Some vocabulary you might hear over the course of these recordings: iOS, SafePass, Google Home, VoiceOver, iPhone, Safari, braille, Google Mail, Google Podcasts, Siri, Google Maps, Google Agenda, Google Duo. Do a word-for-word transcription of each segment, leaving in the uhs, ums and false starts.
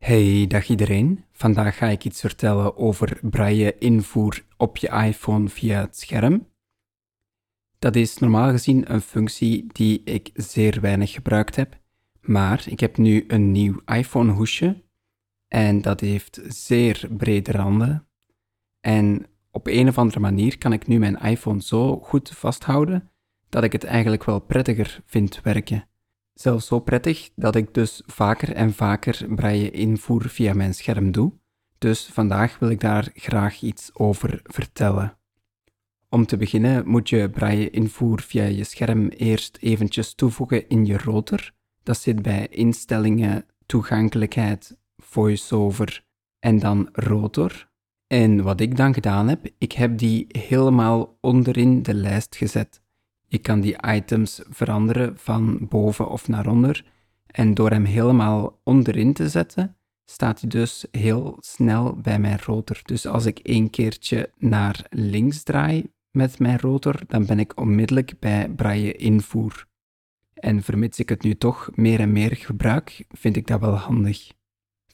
Hey, dag iedereen. Vandaag ga ik iets vertellen over braille invoer op je iPhone via het scherm. Dat is normaal gezien een functie die ik zeer weinig gebruikt heb, maar ik heb nu een nieuw iPhone hoesje en dat heeft zeer brede randen. En op een of andere manier kan ik nu mijn iPhone zo goed vasthouden dat ik het eigenlijk wel prettiger vind werken. Zelfs zo prettig dat ik dus vaker en vaker braille invoer via mijn scherm doe, dus vandaag wil ik daar graag iets over vertellen. Om te beginnen moet je braille invoer via je scherm eerst eventjes toevoegen in je router. Dat zit bij instellingen, toegankelijkheid, VoiceOver en dan router. En wat ik dan gedaan heb, ik heb die helemaal onderin de lijst gezet. Je kan die items veranderen van boven of naar onder en door hem helemaal onderin te zetten, staat hij dus heel snel bij mijn router. Dus als ik één keertje naar links draai met mijn router, dan ben ik onmiddellijk bij braille invoer. En vermits ik het nu toch meer en meer gebruik, vind ik dat wel handig.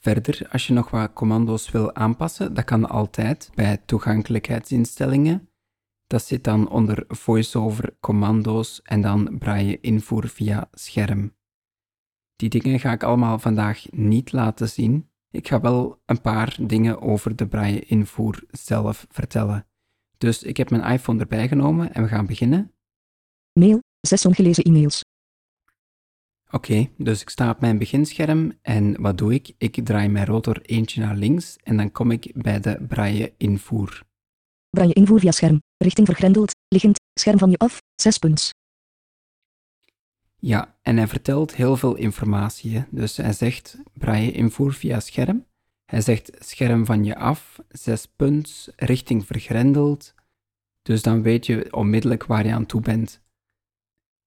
Verder, als je nog wat commando's wil aanpassen, dat kan altijd bij toegankelijkheidsinstellingen. Dat zit dan onder VoiceOver, commando's en dan braille invoer via scherm. Die dingen ga ik allemaal vandaag niet laten zien. Ik ga wel een paar dingen over de braille invoer zelf vertellen. Dus ik heb mijn iPhone erbij genomen en we gaan beginnen. Mail, zes ongelezen e-mails. Oké, okay, dus ik sta op mijn beginscherm en wat doe ik? Ik draai mijn rotor eentje naar links en dan kom ik bij de braille invoer. Braille invoer via scherm. Richting vergrendeld, liggend, scherm van je af, zes punts. Ja, en hij vertelt heel veel informatie. Dus hij zegt braille invoer via scherm. Hij zegt scherm van je af, zes punts, richting vergrendeld. Dus dan weet je onmiddellijk waar je aan toe bent.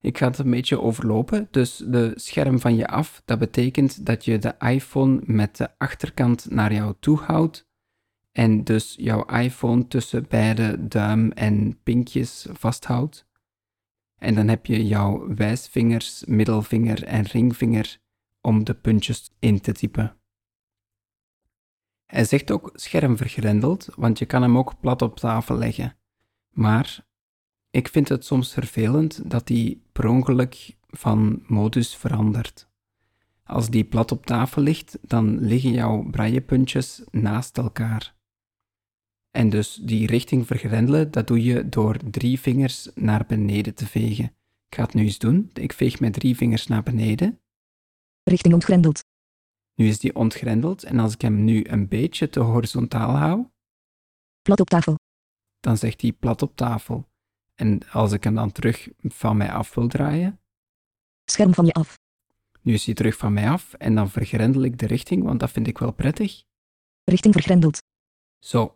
Ik ga het een beetje overlopen. Dus de scherm van je af, dat betekent dat je de iPhone met de achterkant naar jou toe houdt. En dus jouw iPhone tussen beide duim en pinkjes vasthoudt. En dan heb je jouw wijsvingers, middelvinger en ringvinger om de puntjes in te typen. Hij zegt ook scherm vergrendeld, want je kan hem ook plat op tafel leggen. Maar ik vind het soms vervelend dat die per ongeluk van modus verandert. Als die plat op tafel ligt, dan liggen jouw braillepuntjes naast elkaar. En dus die richting vergrendelen, dat doe je door drie vingers naar beneden te vegen. Ik ga het nu eens doen. Ik veeg met drie vingers naar beneden. Richting ontgrendeld. Nu is die ontgrendeld en als ik hem nu een beetje te horizontaal hou... Plat op tafel. Dan zegt hij plat op tafel. En als ik hem dan terug van mij af wil draaien... Scherm van je af. Nu is hij terug van mij af en dan vergrendel ik de richting, want dat vind ik wel prettig. Richting vergrendeld. Zo.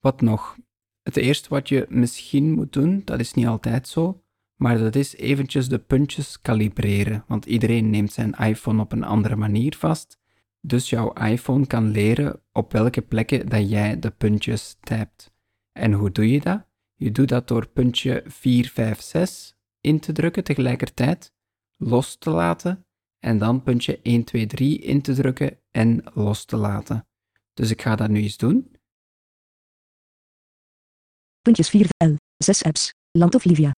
Wat nog? Het eerste wat je misschien moet doen, dat is niet altijd zo, maar dat is eventjes de puntjes kalibreren, want iedereen neemt zijn iPhone op een andere manier vast, dus jouw iPhone kan leren op welke plekken dat jij de puntjes typt. En hoe doe je dat? Je doet dat door puntje vier, vijf, zes in te drukken tegelijkertijd, los te laten en dan puntje één, twee, drie in te drukken en los te laten. Dus ik ga dat nu eens doen. Puntjes vier L, zes apps, land of Livia.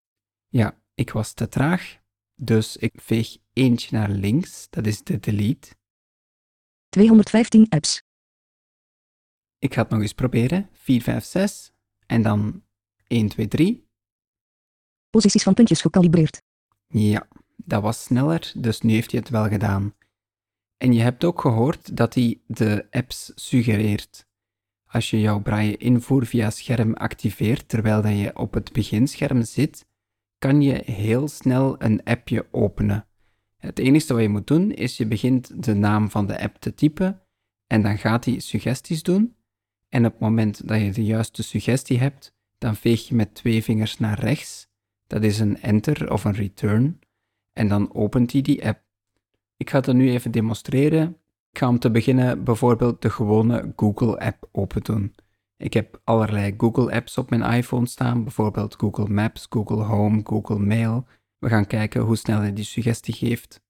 Ja, ik was te traag, dus ik veeg eentje naar links, dat is de delete. tweehonderdvijftien apps. Ik ga het nog eens proberen, vier, vijf, zes en dan één, twee, drie. Posities van puntjes gekalibreerd. Ja. Dat was sneller, dus nu heeft hij het wel gedaan. En je hebt ook gehoord dat hij de apps suggereert. Als je jouw braille invoer via scherm activeert terwijl je op het beginscherm zit, kan je heel snel een appje openen. Het enige wat je moet doen is je begint de naam van de app te typen en dan gaat hij suggesties doen. En op het moment dat je de juiste suggestie hebt, dan veeg je met twee vingers naar rechts. Dat is een enter of een return. En dan opent hij die app. Ik ga dat nu even demonstreren. Ik ga om te beginnen bijvoorbeeld de gewone Google-app open doen. Ik heb allerlei Google-apps op mijn iPhone staan, bijvoorbeeld Google Maps, Google Home, Google Mail. We gaan kijken hoe snel hij die suggestie geeft.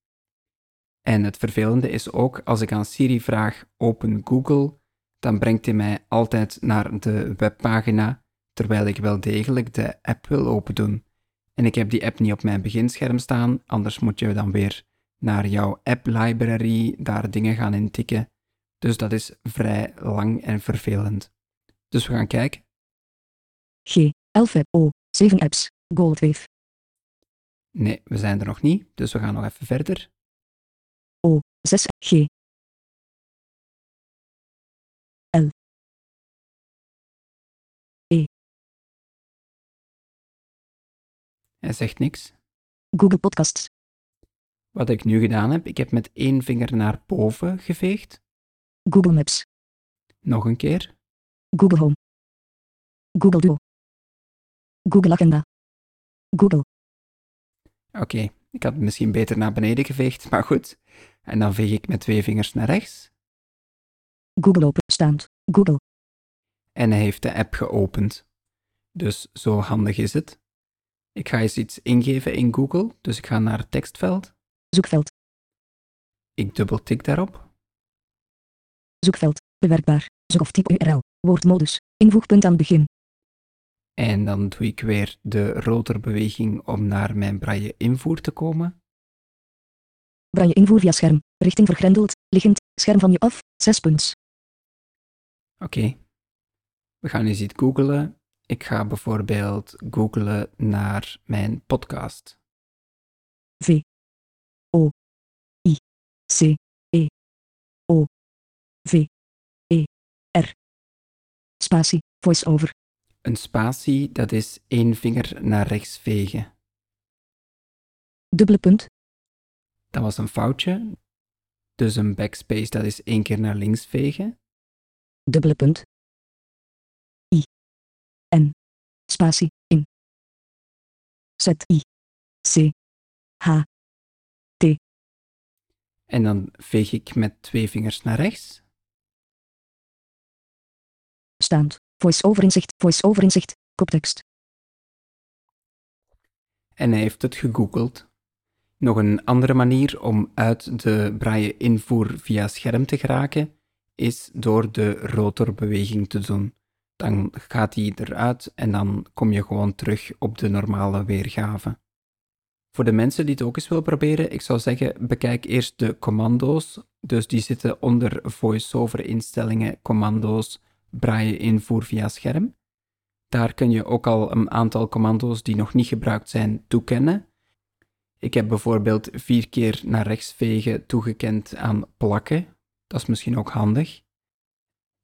En het vervelende is ook, als ik aan Siri vraag open Google, dan brengt hij mij altijd naar de webpagina, terwijl ik wel degelijk de app wil opendoen. En ik heb die app niet op mijn beginscherm staan, anders moet je dan weer naar jouw app library daar dingen gaan intikken. Dus dat is vrij lang en vervelend. Dus we gaan kijken. G, elf, O, zeven apps, Goldwave. Nee, we zijn er nog niet, dus we gaan nog even verder. O, zes, G. L. E. Hij zegt niks. Google Podcasts. Wat ik nu gedaan heb, ik heb met één vinger naar boven geveegd. Google Maps. Nog een keer. Google Home. Google Duo. Google Agenda. Google. Oké, okay, ik had het misschien beter naar beneden geveegd, maar goed. En dan veeg ik met twee vingers naar rechts. Google openstaand. Google. En hij heeft de app geopend. Dus zo handig is het. Ik ga eens iets ingeven in Google, dus ik ga naar het tekstveld. Zoekveld. Ik dubbeltik daarop. Zoekveld, bewerkbaar, zoek of type U R L, woordmodus, invoegpunt aan het begin. En dan doe ik weer de rotorbeweging om naar mijn braille invoer te komen. Braille invoer via scherm, richting vergrendeld, liggend, scherm van je af, zes punts. Oké, okay. We gaan eens iets googlen. Ik ga bijvoorbeeld googlen naar mijn podcast. V. O. I. C. E. O. V. E. R. Spatie, voice-over. Een spatie, dat is één vinger naar rechts vegen. Dubbele punt. Dat was een foutje. Dus een backspace, dat is één keer naar links vegen. Dubbele punt. I. N. Spatie, in. Z. I. C. H. T. En dan veeg ik met twee vingers naar rechts. Staand. VoiceOver inzicht, VoiceOver inzicht, koptekst. En hij heeft het gegoogeld. Nog een andere manier om uit de braille invoer via scherm te geraken, is door de rotorbeweging te doen. Dan gaat hij eruit en dan kom je gewoon terug op de normale weergave. Voor de mensen die het ook eens willen proberen, ik zou zeggen, bekijk eerst de commando's. Dus die zitten onder VoiceOver instellingen, commando's, braille invoer via scherm. Daar kun je ook al een aantal commando's die nog niet gebruikt zijn toekennen. Ik heb bijvoorbeeld vier keer naar rechts vegen toegekend aan plakken. Dat is misschien ook handig.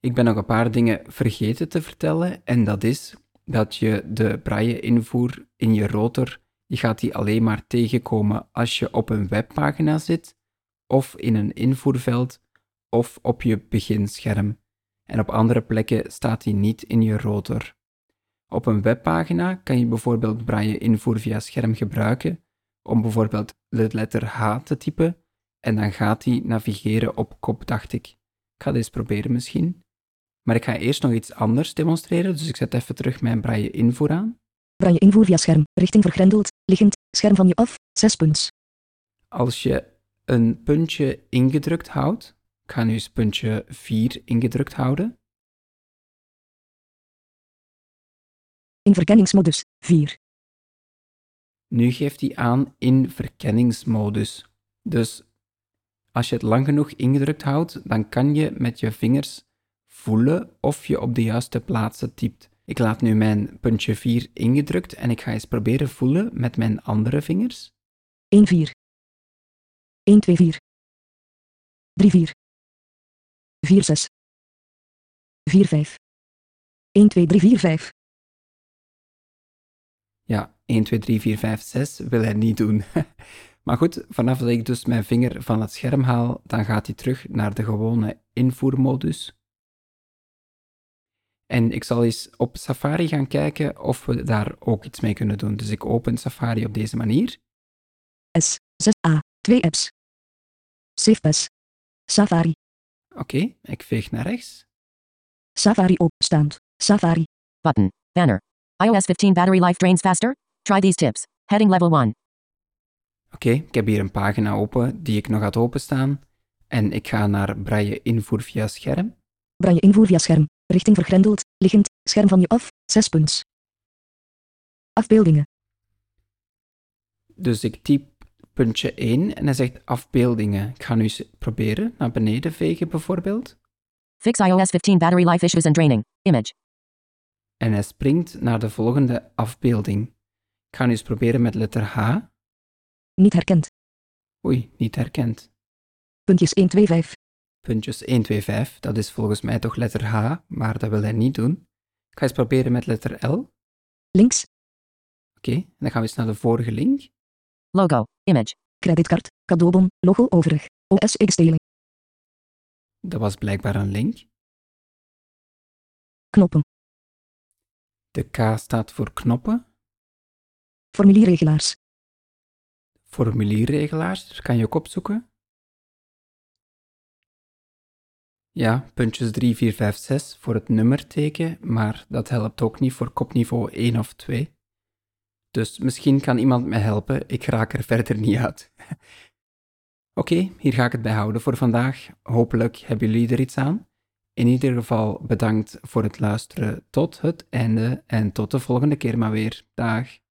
Ik ben nog een paar dingen vergeten te vertellen en dat is dat je de braille invoer in je rotor, je gaat die alleen maar tegenkomen als je op een webpagina zit of in een invoerveld of op je beginscherm. En op andere plekken staat die niet in je rotor. Op een webpagina kan je bijvoorbeeld braille invoer via scherm gebruiken om bijvoorbeeld de letter H te typen en dan gaat die navigeren op kop, dacht ik. Ik ga deze proberen misschien. Maar ik ga eerst nog iets anders demonstreren, dus ik zet even terug mijn braille invoer aan. Braille invoer via scherm, richting vergrendeld, liggend, scherm van je af, zes punts. Als je een puntje ingedrukt houdt, ik ga nu eens puntje vier ingedrukt houden. In verkenningsmodus vier. Nu geeft hij aan in verkenningsmodus. Dus als je het lang genoeg ingedrukt houdt, dan kan je met je vingers voelen of je op de juiste plaatsen typt. Ik laat nu mijn puntje vier ingedrukt en ik ga eens proberen voelen met mijn andere vingers. een vier. een twee vier. drie vier. vier zes. vier vijf. een twee drie vier vijf. Ja, een twee drie vier vijf zes wil hij niet doen. Maar goed, vanaf dat ik dus mijn vinger van het scherm haal, dan gaat hij terug naar de gewone invoermodus. En ik zal eens op Safari gaan kijken of we daar ook iets mee kunnen doen. Dus ik open Safari op deze manier. S, zes a, twee apps. SafePass. Safari. Oké, okay, ik veeg naar rechts. Safari openstaand. Safari. Button. Banner. iOS vijftien battery life drains faster. Try these tips. Heading level één. Oké, oké, okay, ik heb hier een pagina open die ik nog had openstaan en ik ga naar braille invoer via scherm. Braille invoer via scherm, richting vergrendeld, liggend, scherm van je af, zes punts. Afbeeldingen. Dus ik typ puntje één en hij zegt afbeeldingen. Ik ga nu eens proberen, naar beneden vegen bijvoorbeeld. Fix i O S vijftien battery life issues and draining, image. En hij springt naar de volgende afbeelding. Ik ga nu eens proberen met letter H. Niet herkend. Oei, niet herkend. Puntjes één, twee, vijf. Puntjes één, twee, vijf, dat is volgens mij toch letter H, maar dat wil hij niet doen. Ik ga eens proberen met letter L. Links. Oké, okay, dan gaan we eens naar de vorige link. Logo, image. Creditcard, cadeaubon, logo overig, O S X-deling. Dat was blijkbaar een link. Knoppen. De K staat voor knoppen. Formulierregelaars. Formulierregelaars, kan je ook opzoeken. Ja, puntjes drie, vier, vijf, zes voor het nummerteken, maar dat helpt ook niet voor kopniveau één of twee. Dus misschien kan iemand mij helpen, ik raak er verder niet uit. Oké, okay, hier ga ik het bij houden voor vandaag. Hopelijk hebben jullie er iets aan. In ieder geval bedankt voor het luisteren tot het einde en tot de volgende keer maar weer. Dag!